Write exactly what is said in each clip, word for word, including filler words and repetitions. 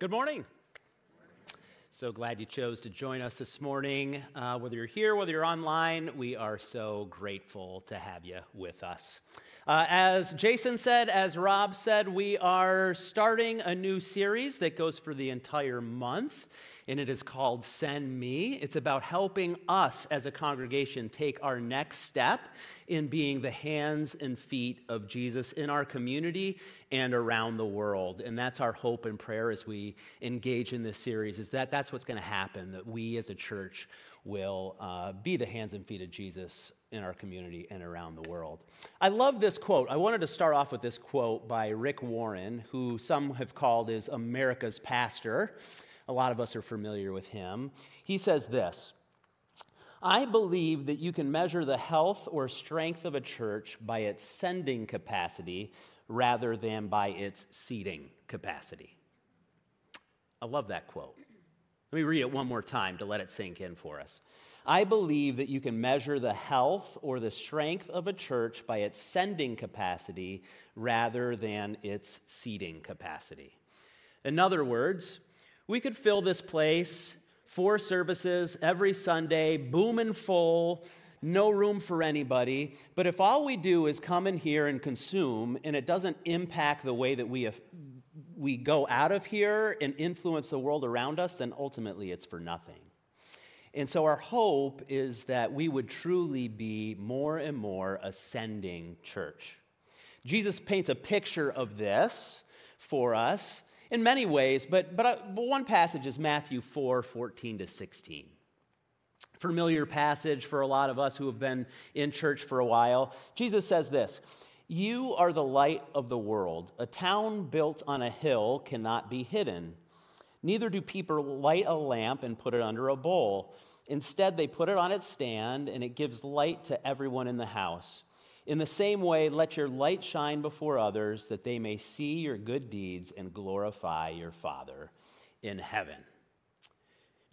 Good morning. So glad you chose to join us this morning. Uh, whether you're here, whether you're online, we are so grateful to have you with us. Uh, as Jason said, as Rob said, we are starting a new series that goes for the entire month, and it is called Send Me. It's about helping us as a congregation take our next step in being the hands and feet of Jesus in our community and around the world. And that's our hope and prayer as we engage in this series, is that that's what's going to happen, that we as a church will uh, be the hands and feet of Jesus in our community and around the world. I love this quote. I wanted to start off with this quote by Rick Warren, who some have called is America's pastor. A lot of us are familiar with him. He says this: "I believe that you can measure the health or strength of a church by its sending capacity rather than by its seating capacity." I love that quote. Let me read it one more time to let it sink in for us. "I believe that you can measure the health or the strength of a church by its sending capacity rather than its seating capacity." In other words, we could fill this place, four services every Sunday, booming full, no room for anybody. But if all we do is come in here and consume, and it doesn't impact the way that we we go out of here and influence the world around us, then ultimately it's for nothing. And so our hope is that we would truly be more and more a sending church. Jesus paints a picture of this for us in many ways, but, but but one passage is Matthew four fourteen to sixteen. Familiar passage for a lot of us who have been in church for a while. Jesus says this: "You are the light of the world. A town built on a hill cannot be hidden. Neither do people light a lamp and put it under a bowl. Instead, they put it on its stand, and it gives light to everyone in the house. In the same way, let your light shine before others, that they may see your good deeds and glorify your Father in heaven."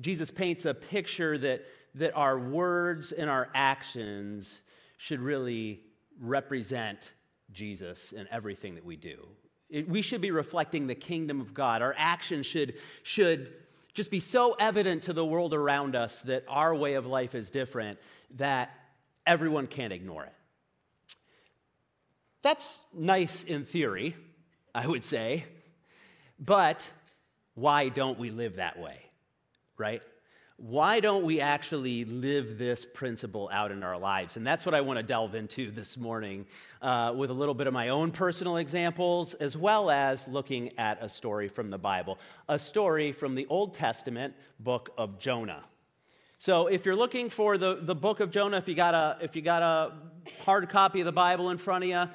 Jesus paints a picture that, that our words and our actions should really represent Jesus in everything that we do. It, we should be reflecting the kingdom of God. Our actions should, should just be so evident to the world around us that our way of life is different, that everyone can't ignore it. That's nice in theory, I would say, but why don't we live that way, right? Why don't we actually live this principle out in our lives? And that's what I want to delve into this morning uh, with a little bit of my own personal examples, as well as looking at a story from the Bible, a story from the Old Testament book of Jonah. So if you're looking for the, the book of Jonah, if you got a if you got a hard copy of the Bible in front of you,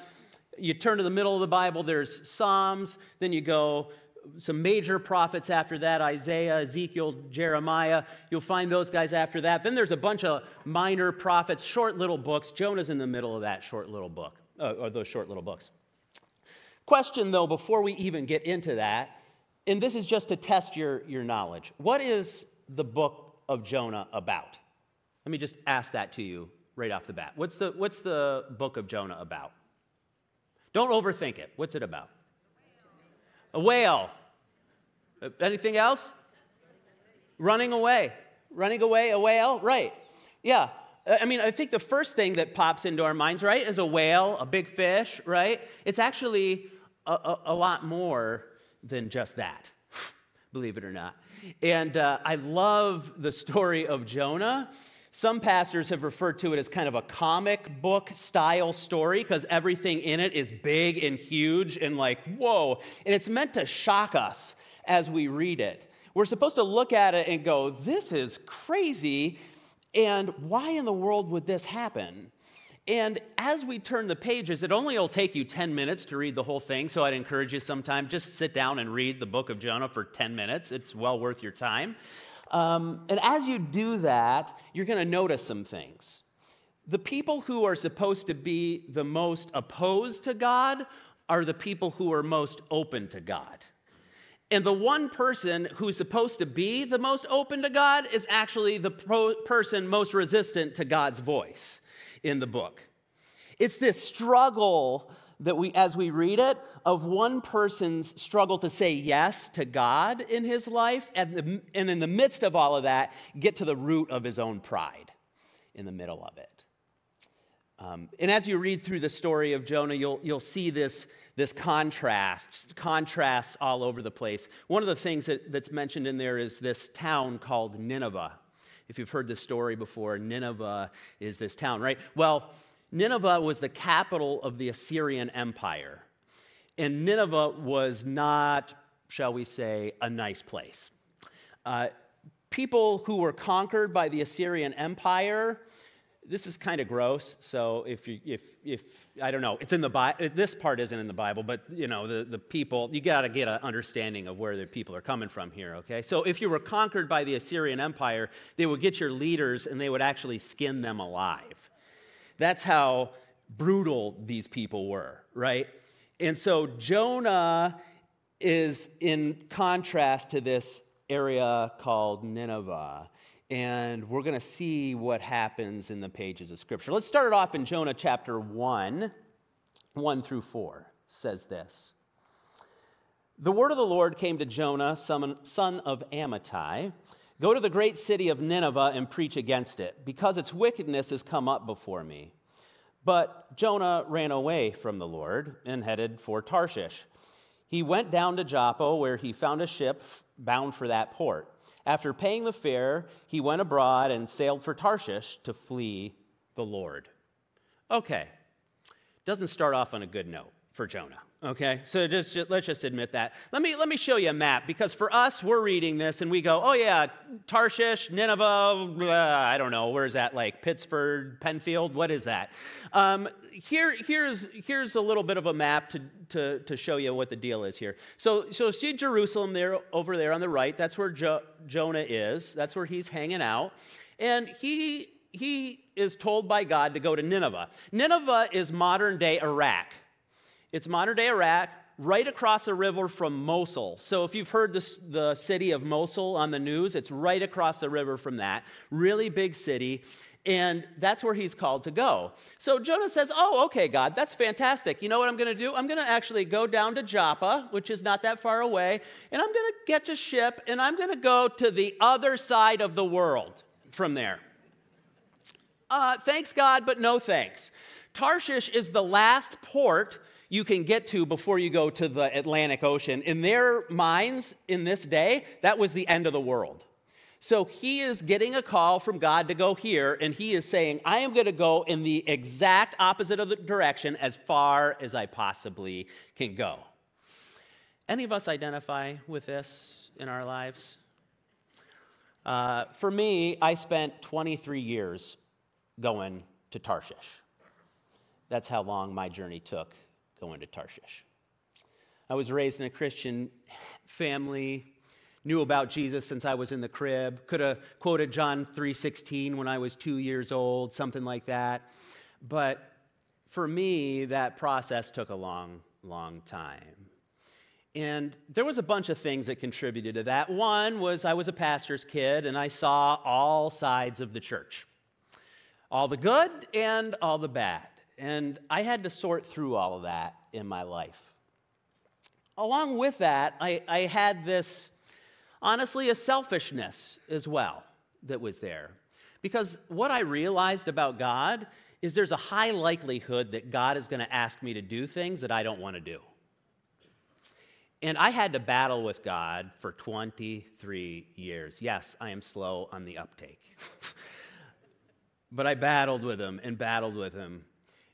you turn to the middle of the Bible, there's Psalms, then you go some major prophets after that, Isaiah, Ezekiel, Jeremiah, you'll find those guys after that. Then there's a bunch of minor prophets, short little books. Jonah's in the middle of that short little book, uh, or those short little books. Question though, before we even get into that, and this is just to test your, your knowledge, what is the book of Jonah about? Let me just ask that to you right off the bat. What's the what's the book of Jonah about? Don't overthink it. What's it about? A whale. A whale. Anything else? Running away. Running away, a whale, right. Yeah. I mean, I think the first thing that pops into our minds, right, is a whale, a big fish, right? It's actually a, a, a lot more than just that, believe it or not. And uh, I love the story of Jonah. Some pastors have referred to it as kind of a comic book style story because everything in it is big and huge and like, whoa. And it's meant to shock us as we read it. We're supposed to look at it and go, this is crazy. And why in the world would this happen? And as we turn the pages, it only will take you ten minutes to read the whole thing, so I'd encourage you sometime, just sit down and read the book of Jonah for ten minutes. It's well worth your time. Um, and as you do that, you're going to notice some things. The people who are supposed to be the most opposed to God are the people who are most open to God. And the one person who's supposed to be the most open to God is actually the pro- person most resistant to God's voice in the book. It's this struggle that we, as we read it, of one person's struggle to say yes to God in his life, and, the, and in the midst of all of that, get to the root of his own pride in the middle of it. Um, and as you read through the story of Jonah, you'll you'll see this, this contrast, contrasts all over the place. One of the things that, that's mentioned in there is this town called Nineveh. If you've heard this story before, Nineveh is this town, right? Well, Nineveh was the capital of the Assyrian Empire. And Nineveh was not, shall we say, a nice place. Uh, people who were conquered by the Assyrian Empire, this is kind of gross, so if you, if, if, I don't know, it's in the Bible, this part isn't in the Bible, but, you know, the, the people, you got to get an understanding of where the people are coming from here, okay? So if you were conquered by the Assyrian Empire, they would get your leaders and they would actually skin them alive. That's how brutal these people were, right? And so Jonah is in contrast to this area called Nineveh. And we're going to see what happens in the pages of Scripture. Let's start it off in Jonah chapter one, one through four, says this. The word of the Lord came to Jonah, son of Amittai. Go to the great city of Nineveh and preach against it, because its wickedness has come up before me. But Jonah ran away from the Lord and headed for Tarshish. He went down to Joppa, where he found a ship bound for that port. After paying the fare, he went abroad and sailed for Tarshish to flee the Lord. Okay, doesn't start off on a good note for Jonah. Okay, so just, just let's just admit that. Let me let me show you a map, because for us, we're reading this and we go, oh yeah, Tarshish, Nineveh, blah, I don't know, where is that? Like Pittsford, Penfield, what is that? Um, here here's here's a little bit of a map to to to show you what the deal is here. So so see Jerusalem there over there on the right. That's where Jo- Jonah is. That's where he's hanging out, and he he is told by God to go to Nineveh. Nineveh is modern day Iraq. It's modern-day Iraq, right across the river from Mosul. So if you've heard this, the city of Mosul on the news, it's right across the river from that. Really big city, and that's where he's called to go. So Jonah says, oh, okay, God, that's fantastic. You know what I'm going to do? I'm going to actually go down to Joppa, which is not that far away, and I'm going to get a ship, and I'm going to go to the other side of the world from there. Uh, thanks, God, but no thanks. Tarshish is the last port you can get to before you go to the Atlantic Ocean. In their minds in this day, that was the end of the world. So he is getting a call from God to go here, and he is saying, I am going to go in the exact opposite of the direction as far as I possibly can go. Any of us identify with this in our lives? Uh, for me, I spent twenty-three years going to Tarshish. That's how long my journey took. Going to Tarshish. I was raised in a Christian family, knew about Jesus since I was in the crib, could have quoted John three sixteen when I was two years old, something like that. But for me, that process took a long, long time. And there was a bunch of things that contributed to that. One was I was a pastor's kid, and I saw all sides of the church, all the good and all the bad. And I had to sort through all of that in my life. Along with that, I, I had this, honestly, a selfishness as well that was there. Because what I realized about God is there's a high likelihood that God is going to ask me to do things that I don't want to do. And I had to battle with God for twenty-three years. Yes, I am slow on the uptake. But I battled with him and battled with him.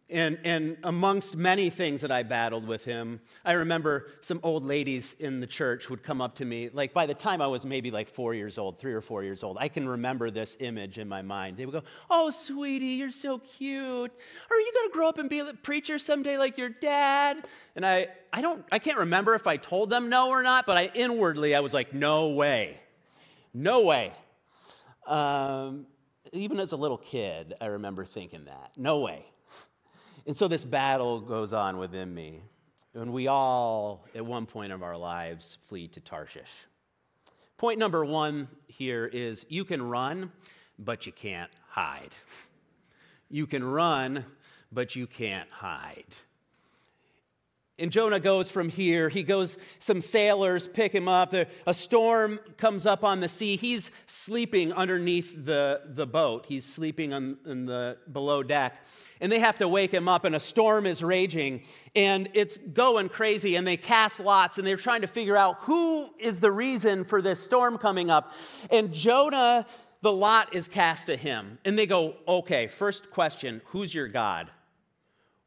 And, and amongst many things that I battled with him, I remember some old ladies in the church would come up to me. Like by the time I was maybe like four years old, three or four years old, I can remember this image in my mind. They would go, oh, sweetie, you're so cute. Are you going to grow up and be a preacher someday like your dad? And I, I don't, I can't remember if I told them no or not, but I inwardly, I was like, no way, no way. Um, even as a little kid, I remember thinking that, no way. And so this battle goes on within me. And we all, at one point of our lives, flee to Tarshish. Point number one here is you can run, but you can't hide. You can run, but you can't hide. And Jonah goes from here. He goes, some sailors pick him up. A storm comes up on the sea. He's sleeping underneath the, the boat. He's sleeping on in the below deck. And they have to wake him up, and a storm is raging. And it's going crazy, and they cast lots, and they're trying to figure out who is the reason for this storm coming up. And Jonah, the lot is cast to him. And they go, okay, first question, who's your God?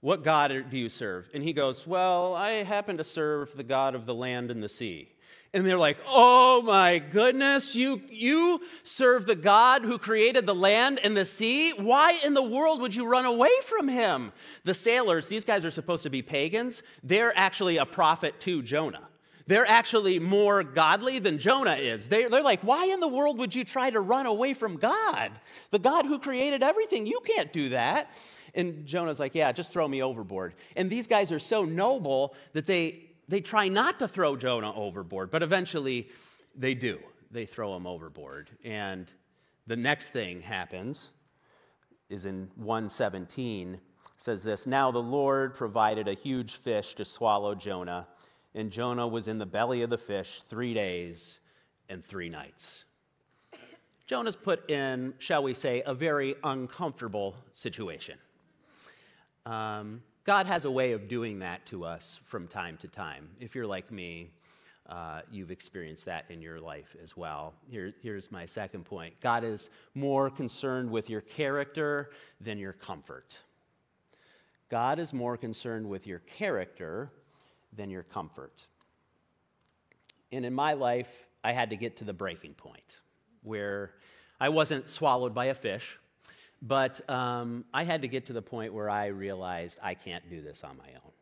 What God do you serve? And he goes, well, I happen to serve the God of the land and the sea. And they're like, oh my goodness, you, you serve the God who created the land and the sea? Why in the world would you run away from him? The sailors, these guys are supposed to be pagans. They're actually a prophet to Jonah. They're actually more godly than Jonah is. They're, they're like, why in the world would you try to run away from God? The God who created everything, you can't do that. And Jonah's like, yeah, just throw me overboard. And these guys are so noble that they they try not to throw Jonah overboard, but eventually they do. They throw him overboard. And the next thing happens is in one seventeen, says this, now the Lord provided a huge fish to swallow Jonah, and Jonah was in the belly of the fish three days and three nights. Jonah's put in, shall we say, a very uncomfortable situation. Um, God has a way of doing that to us from time to time. If you're like me, uh, you've experienced that in your life as well. Here, here's my second point. God is more concerned with your character than your comfort. God is more concerned with your character than your comfort. And in my life, I had to get to the breaking point where I wasn't swallowed by a fish, But um, I had to get to the point where I realized I can't do this on my own.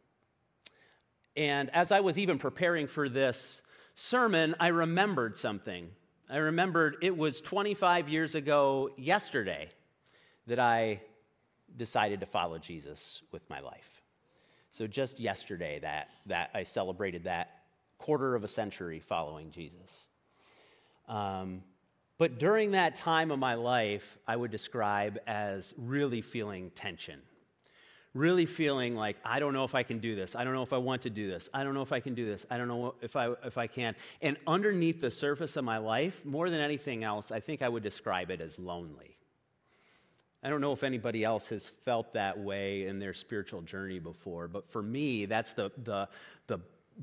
And as I was even preparing for this sermon, I remembered something. I remembered it was twenty-five years ago yesterday that I decided to follow Jesus with my life. So just yesterday that, that I celebrated that quarter of a century following Jesus. Um, But during that time of my life, I would describe as really feeling tension, really feeling like, I don't know if I can do this. I don't know if I want to do this. I don't know if I can do this. I don't know if I if I can. And underneath the surface of my life, more than anything else, I think I would describe it as lonely. I don't know if anybody else has felt that way in their spiritual journey before, but for me, that's the the the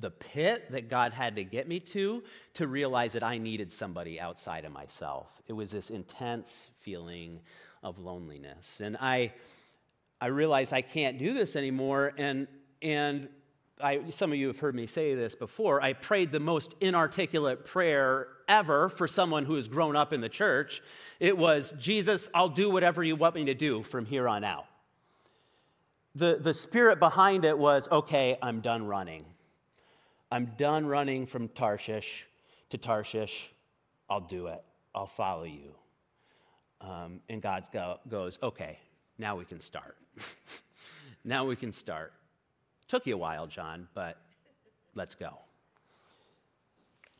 the pit that God had to get me to, to realize that I needed somebody outside of myself. It was this intense feeling of loneliness. And I I realized I can't do this anymore. And and I some of you have heard me say this before, I prayed the most inarticulate prayer ever for someone who has grown up in the church. It was, Jesus, I'll do whatever you want me to do from here on out. The the spirit behind it was, okay, I'm done running. I'm done running from Tarshish to Tarshish. I'll do it. I'll follow you. Um, and God go, goes, okay, now we can start. Now we can start. Took you a while, John, but let's go.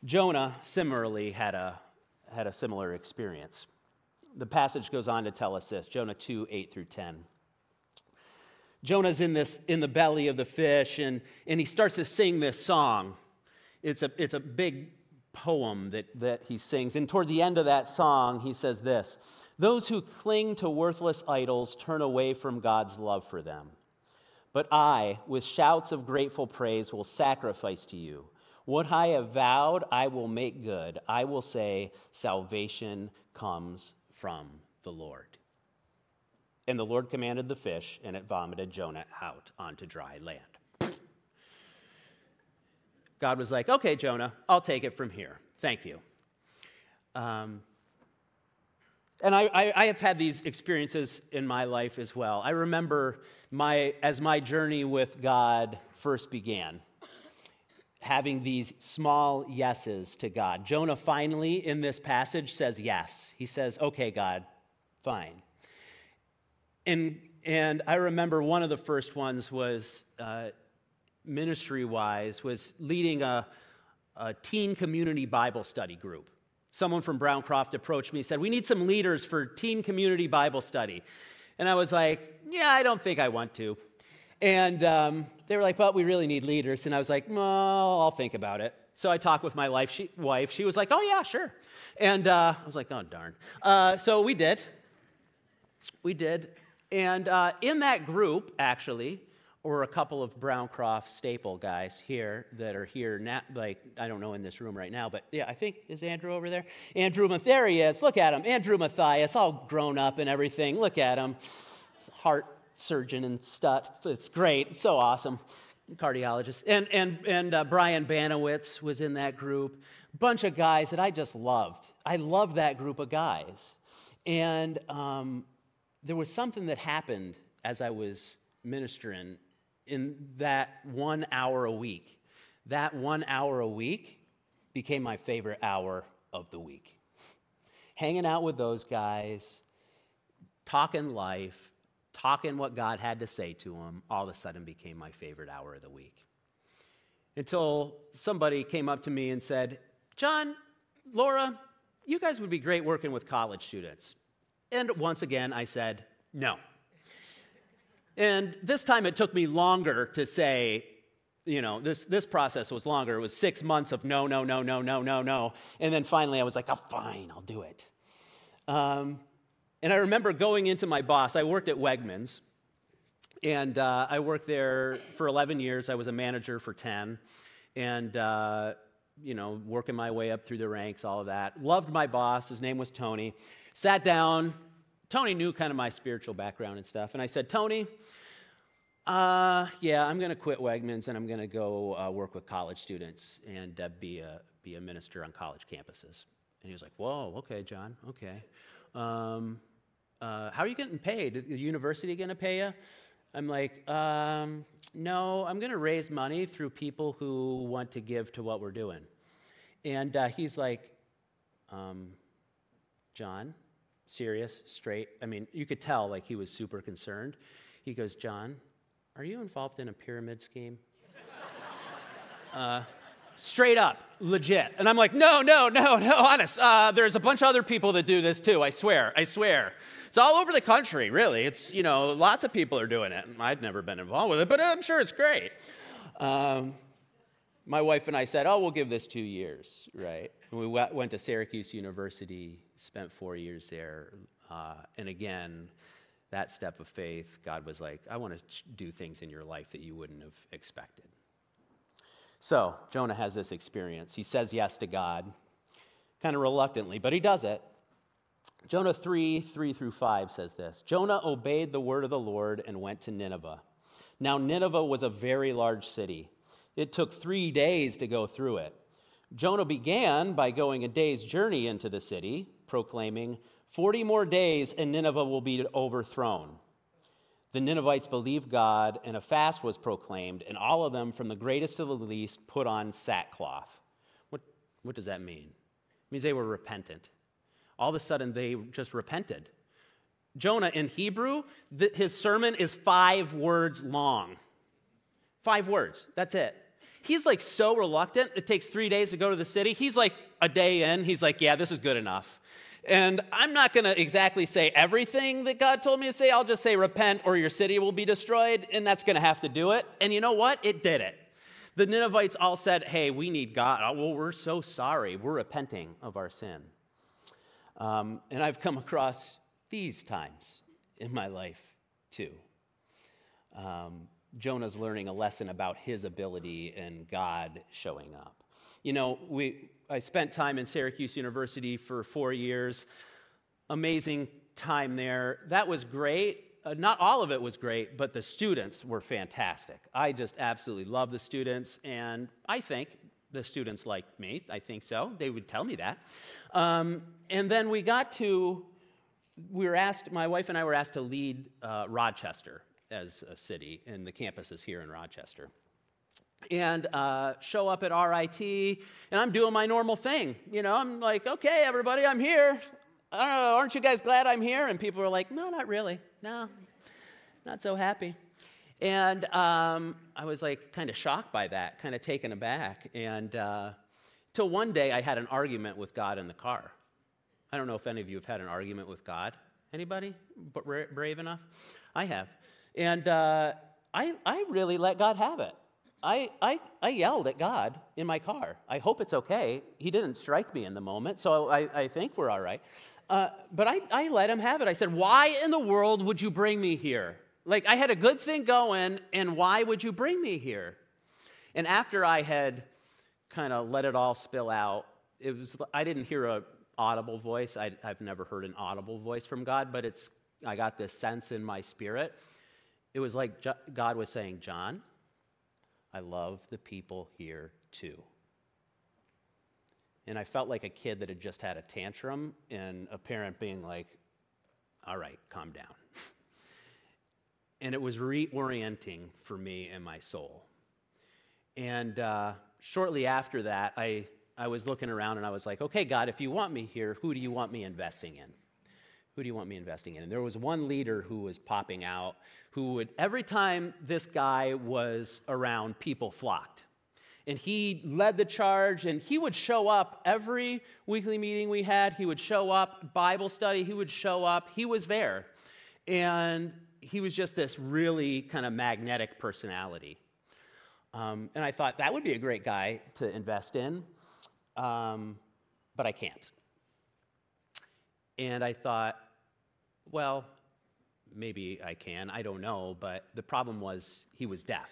Jonah similarly had a, had a similar experience. The passage goes on to tell us this, Jonah two, eight through ten. Jonah's in this in the belly of the fish, and, and he starts to sing this song. It's a it's a big poem that, that he sings. And toward the end of that song, he says this, those who cling to worthless idols turn away from God's love for them. But I, with shouts of grateful praise, will sacrifice to you. What I have vowed, I will make good. I will say, salvation comes from the Lord. And the Lord commanded the fish, and it vomited Jonah out onto dry land. God was like, okay, Jonah, I'll take it from here. Thank you. Um, and I, I, I have had these experiences in my life as well. I remember my as my journey with God first began, having these small yeses to God. Jonah finally, in this passage, says yes. He says, okay, God, fine. And and I remember one of the first ones was uh, ministry-wise was leading a, a teen community Bible study group. Someone from Browncroft approached me and said, we need some leaders for teen community Bible study. And I was like, yeah, I don't think I want to. And um, they were like, but we really need leaders. And I was like, well, I'll think about it. So I talked with my wife. She, wife. she was like, oh, yeah, sure. And uh, I was like, oh, darn. Uh, so we did. We did. And uh, in that group, actually, were a couple of Browncroft staple guys here that are here now, like, I don't know, in this room right now, but yeah, I think, is Andrew over there? Andrew, there he is. Look at him. Andrew Mathias, all grown up and everything. Look at him. Heart surgeon and stuff. It's great. It's so awesome. Cardiologist. And and and uh, Brian Banowitz was in that group. Bunch of guys that I just loved. I loved that group of guys. And um, there was something that happened as I was ministering in that one hour a week. That one hour a week became my favorite hour of the week. Hanging out with those guys, talking life, talking what God had to say to them, all of a sudden became my favorite hour of the week. Until somebody came up to me and said, John, Laura, you guys would be great working with college students. And once again, I said, no. And this time it took me longer to say, you know, this this process was longer. It was six months of no, no, no, no, no, no, no. And then finally I was like, oh, fine, I'll do it. Um, and I remember going into my boss. I worked at Wegmans, and uh, I worked there for eleven years. I was a manager for ten, and, uh, you know, working my way up through the ranks, all of that. Loved my boss. His name was Tony. Sat down. Tony knew kind of my spiritual background and stuff. And I said, Tony, uh, yeah, I'm going to quit Wegmans and I'm going to go uh, work with college students and uh, be a be a minister on college campuses. And he was like, whoa, okay, John, okay. Um, uh, how are you getting paid? Is the university going to pay you? I'm like, um, no, I'm going to raise money through people who want to give to what we're doing. And uh, he's like, um, John? Serious, straight. I mean, you could tell, like, he was super concerned. He goes, John, are you involved in a pyramid scheme? uh, straight up, legit. And I'm like, no, no, no, no, honest. Uh, there's a bunch of other people that do this, too. I swear, I swear. It's all over the country, really. It's, you know, lots of people are doing it. I'd never been involved with it, but I'm sure it's great. Um, my wife and I said, oh, we'll give this two years, right? And we w- went to Syracuse University, spent four years there, uh, and again, that step of faith, God was like, I want to ch- do things in your life that you wouldn't have expected. So, Jonah has this experience. He says yes to God, kind of reluctantly, but he does it. Jonah three, three through five says this, Jonah obeyed the word of the Lord and went to Nineveh. Now, Nineveh was a very large city. It took three days to go through it. Jonah began by going a day's journey into the city, proclaiming, forty more days and Nineveh will be overthrown. The Ninevites believed God, and a fast was proclaimed, and all of them, from the greatest to the least, put on sackcloth. What, what does that mean? It means they were repentant. All of a sudden, they just repented. Jonah, in Hebrew, th- his sermon is five words long. Five words, that's it. He's like so reluctant. It takes three days to go to the city. He's like a day in. He's like, yeah, this is good enough. And I'm not going to exactly say everything that God told me to say. I'll just say repent or your city will be destroyed, and that's going to have to do it. And you know what? It did it. The Ninevites all said, hey, we need God. Oh, well, we're so sorry. We're repenting of our sin. Um, and I've come across these times in my life too. Um Jonah's learning a lesson about his ability and God showing up. You know, we I spent time in Syracuse University for four years. Amazing time there. That was great. Uh, not all of it was great, but the students were fantastic. I just absolutely love the students, and I think the students liked me. I think so. They would tell me that. Um, and then we got to, we were asked, my wife and I were asked to lead uh, Rochester as a city, and the campus is here in Rochester. And uh, show up at R I T, and I'm doing my normal thing. You know, I'm like, okay, everybody, I'm here. I don't know, aren't you guys glad I'm here? And people are like, no, not really. No, not so happy. And um, I was like kind of shocked by that, kind of taken aback. And uh, till one day I had an argument with God in the car. I don't know if any of you have had an argument with God. Anybody brave enough? I have. And uh, I, I really let God have it. I, I I yelled at God in my car. I hope it's okay. He didn't strike me in the moment, so I, I think we're all right. Uh, but I, I let him have it. I said, why in the world would you bring me here? Like, I had a good thing going, and why would you bring me here? And after I had kind of let it all spill out, it was I didn't hear an audible voice. I, I've never heard an audible voice from God, but it's I got this sense in my spirit. It was like God was saying, John, I love the people here too. And I felt like a kid that had just had a tantrum and a parent being like, all right, calm down. And it was reorienting for me and my soul. And uh, shortly after that, I, I was looking around and I was like, okay, God, if you want me here, who do you want me investing in? Who do you want me investing in? And there was one leader who was popping out who would, every time this guy was around, people flocked. And he led the charge, and he would show up every weekly meeting we had. He would show up, Bible study, he would show up. He was there. And he was just this really kind of magnetic personality. Um, and I thought, that would be a great guy to invest in, um, but I can't. And I thought, well, maybe I can, I don't know, but the problem was he was deaf.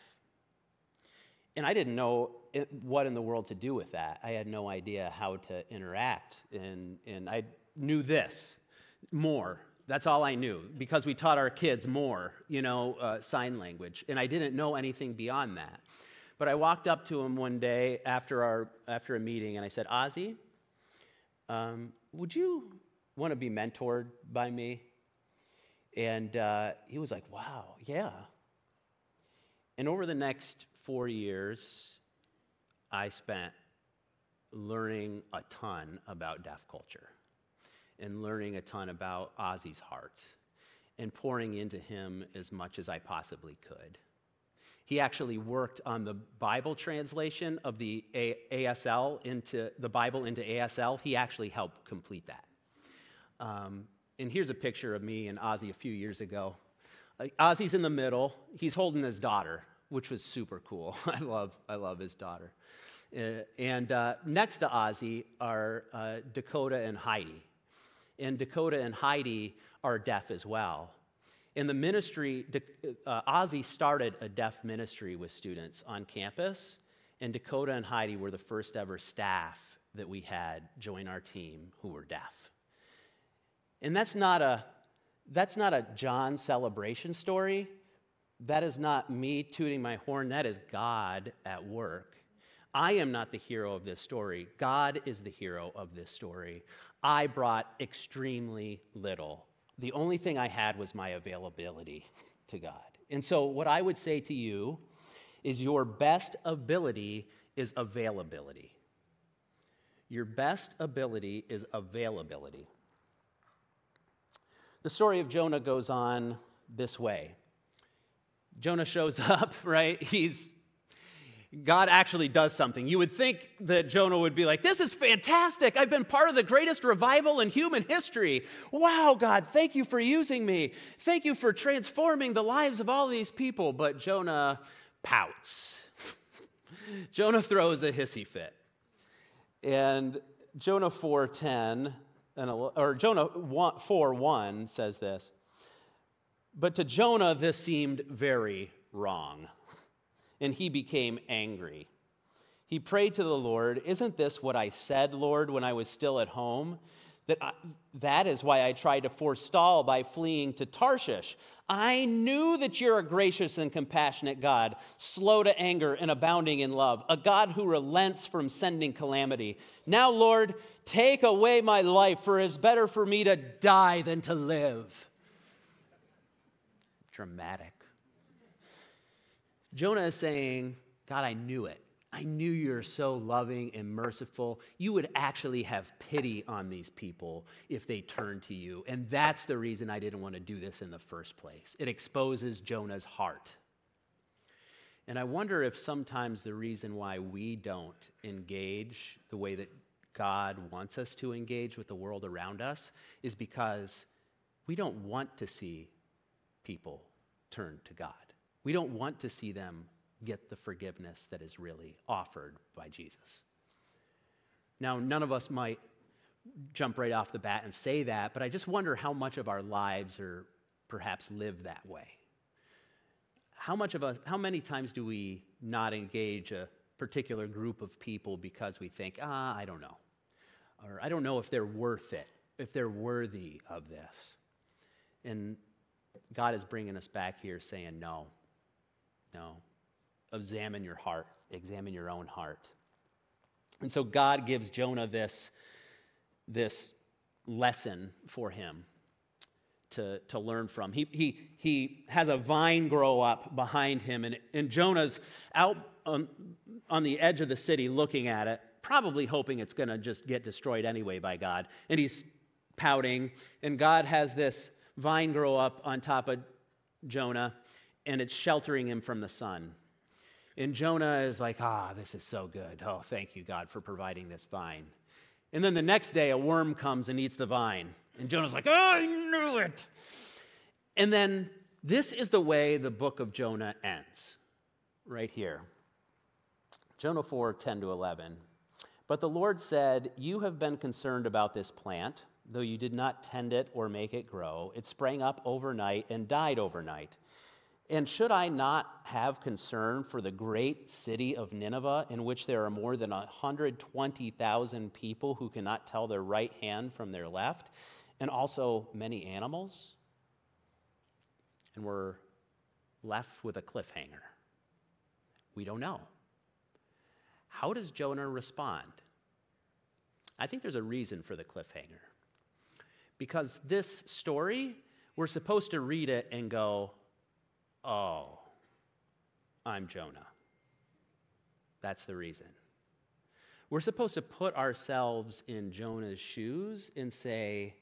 And I didn't know it, what in the world to do with that. I had no idea how to interact, and, and I knew this, more. That's all I knew, because we taught our kids more, you know, uh, sign language, and I didn't know anything beyond that. But I walked up to him one day after our after a meeting, and I said, Ozzy, um, would you want to be mentored by me? And uh, he was like, wow, yeah. And over the next four years, I spent learning a ton about deaf culture and learning a ton about Ozzy's heart and pouring into him as much as I possibly could. He actually worked on the Bible translation of the A S L into the Bible into A S L. He actually helped complete that. Um, and here's a picture of me and Ozzy a few years ago. Uh, Ozzy's in the middle. He's holding his daughter, which was super cool. I love I love his daughter. Uh, and uh, next to Ozzy are uh, Dakota and Heidi. And Dakota and Heidi are deaf as well. In the ministry, uh, Ozzy started a deaf ministry with students on campus, and Dakota and Heidi were the first ever staff that we had join our team who were deaf. And that's not a that's not a John celebration story. That is not me tooting my horn. That is God at work. I am not the hero of this story. God is the hero of this story. I brought extremely little. The only thing I had was my availability to God. And so what I would say to you is your best ability is availability. Your best ability is availability. The story of Jonah goes on this way. Jonah shows up, right? He's, God actually does something. You would think that Jonah would be like, this is fantastic. I've been part of the greatest revival in human history. Wow, God, thank you for using me. Thank you for transforming the lives of all these people. But Jonah pouts. Jonah throws a hissy fit. And Jonah four ten And, or Jonah four one says this, but to Jonah this seemed very wrong, and he became angry. He prayed to the Lord, isn't this what I said, Lord, when I was still at home? That I, that is why I tried to forestall by fleeing to Tarshish. I knew that you're a gracious and compassionate God, slow to anger and abounding in love, a God who relents from sending calamity. Now, Lord, take away my life, for it is better for me to die than to live. Dramatic. Jonah is saying, God, I knew it. I knew you were so loving and merciful. You would actually have pity on these people if they turned to you. And that's the reason I didn't want to do this in the first place. It exposes Jonah's heart. And I wonder if sometimes the reason why we don't engage the way that God wants us to engage with the world around us is because we don't want to see people turn to God. We don't want to see them get the forgiveness that is really offered by Jesus. Now, none of us might jump right off the bat and say that, but I just wonder how much of our lives are perhaps lived that way. How much of us, how many times do we not engage a particular group of people because we think, ah, I don't know, or I don't know if they're worth it, if they're worthy of this. And God is bringing us back here saying, no, no, examine your heart, examine your own heart. And so God gives Jonah this, this lesson for him to, to learn from. He, he, he has a vine grow up behind him, and, and Jonah's out on, on the edge of the city looking at it, probably hoping it's going to just get destroyed anyway by God. And he's pouting, and God has this vine grow up on top of Jonah, and it's sheltering him from the sun. And Jonah is like, ah, this is so good. Oh, thank you, God, for providing this vine. And then the next day, a worm comes and eats the vine. And Jonah's like, oh, I knew it. And then this is the way the book of Jonah ends, right here. Jonah four, ten to eleven. But the Lord said, you have been concerned about this plant, though you did not tend it or make it grow. It sprang up overnight and died overnight. And should I not have concern for the great city of Nineveh, in which there are more than one hundred twenty thousand people who cannot tell their right hand from their left, and also many animals? And we're left with a cliffhanger. We don't know. How does Jonah respond? I think there's a reason for the cliffhanger. Because this story, we're supposed to read it and go, oh, I'm Jonah. That's the reason. We're supposed to put ourselves in Jonah's shoes and say,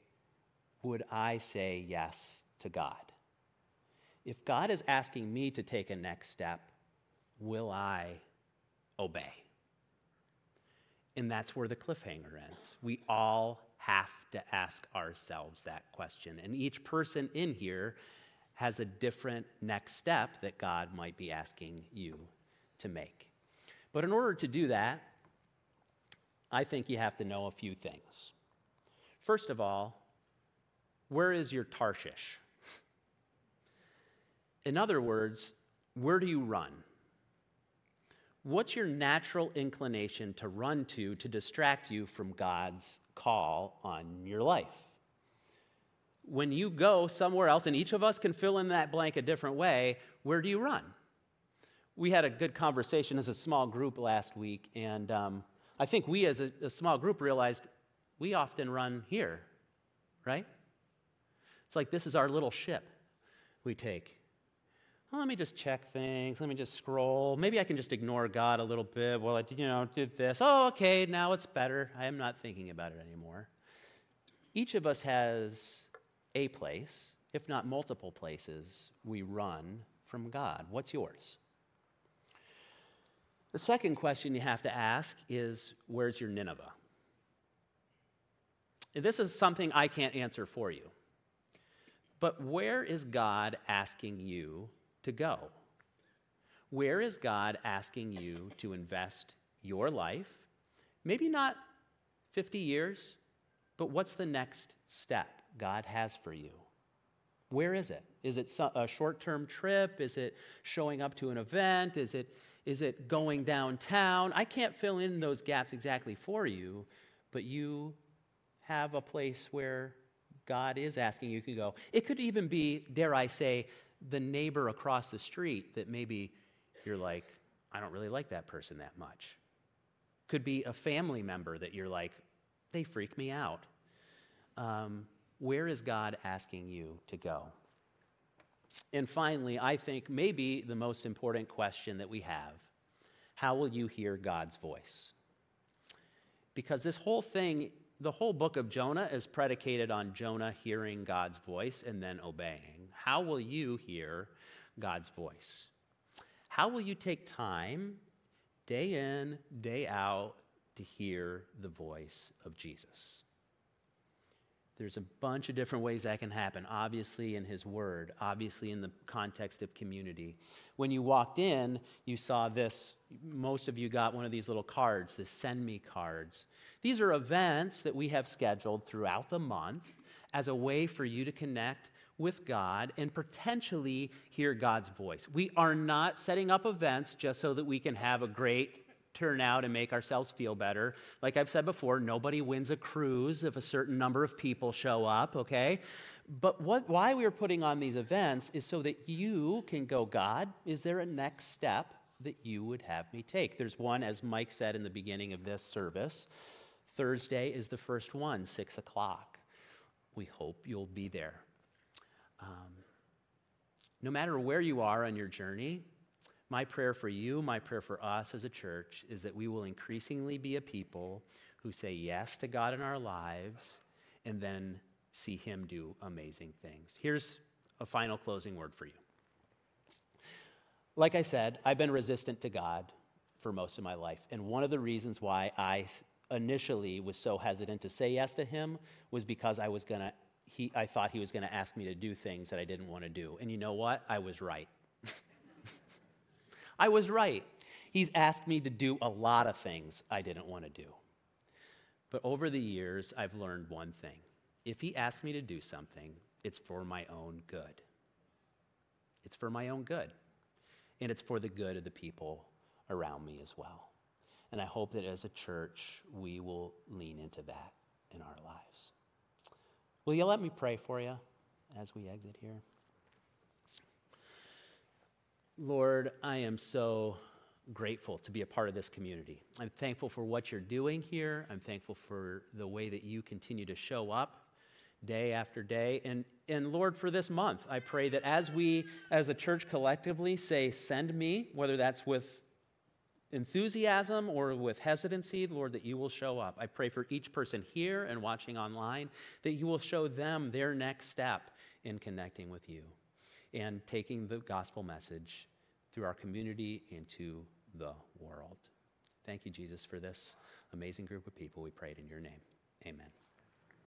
would I say yes to God? If God is asking me to take a next step, will I obey? And that's where the cliffhanger ends. We all have to ask ourselves that question. And each person in here has a different next step that God might be asking you to make. But in order to do that, I think you have to know a few things. First of all, where is your Tarshish? In other words, where do you run? What's your natural inclination to run to to distract you from God's call on your life? When you go somewhere else, and each of us can fill in that blank a different way, where do you run? We had a good conversation as a small group last week, and um, I think we as a, a small group realized we often run here, right? It's like this is our little ship we take. Well, let me just check things. Let me just scroll. Maybe I can just ignore God a little bit. Well, I, you know, did this. Oh, okay, now it's better. I am not thinking about it anymore. Each of us has a place, if not multiple places, we run from God. What's yours? The second question you have to ask is, where's your Nineveh? This is something I can't answer for you. But where is God asking you to go? Where is God asking you to invest your life? Maybe not fifty years, but what's the next step God has for you? Where is it? Is it a short-term trip? Is it showing up to an event? Is it, is it going downtown? I can't fill in those gaps exactly for you, but you have a place where God is asking you to go. It could even be, dare I say, the neighbor across the street that maybe you're like, I don't really like that person that much. Could be a family member that you're like, they freak me out. Um, where is God asking you to go? And finally, I think maybe the most important question that we have, how will you hear God's voice? Because this whole thing, the whole book of Jonah is predicated on Jonah hearing God's voice and then obeying. How will you hear God's voice? How will you take time, day in, day out, to hear the voice of Jesus? There's a bunch of different ways that can happen, obviously in his word, obviously in the context of community. When you walked in, you saw this. Most of you got one of these little cards, the send me cards. These are events that we have scheduled throughout the month as a way for you to connect with God and potentially hear God's voice. We are not setting up events just so that we can have a great turn out and make ourselves feel better. Like I've said before, nobody wins a cruise if a certain number of people show up, okay? But what, why we're putting on these events is so that you can go, God, is there a next step that you would have me take? There's one, as Mike said in the beginning of this service. Thursday is the first one, six o'clock. We hope you'll be there. Um, no matter where you are on your journey, my prayer for you, my prayer for us as a church is that we will increasingly be a people who say yes to God in our lives and then see him do amazing things. Here's a final closing word for you. Like I said, I've been resistant to God for most of my life. And one of the reasons why I initially was so hesitant to say yes to him was because I was gonna, he, I thought he was gonna ask me to do things that I didn't wanna do. And you know what? I was right. I was right. He's asked me to do a lot of things I didn't want to do. But over the years, I've learned one thing. If he asks me to do something, it's for my own good. It's for my own good. And it's for the good of the people around me as well. And I hope that as a church, we will lean into that in our lives. Will you let me pray for you as we exit here? Lord, I am so grateful to be a part of this community. I'm thankful for what you're doing here. I'm thankful for the way that you continue to show up day after day. And, and Lord, for this month, I pray that as we, as a church collectively say, send me, whether that's with enthusiasm or with hesitancy, Lord, that you will show up. I pray for each person here and watching online that you will show them their next step in connecting with you and taking the gospel message through our community into the world. Thank you, Jesus, for this amazing group of people. We prayed in your name. Amen.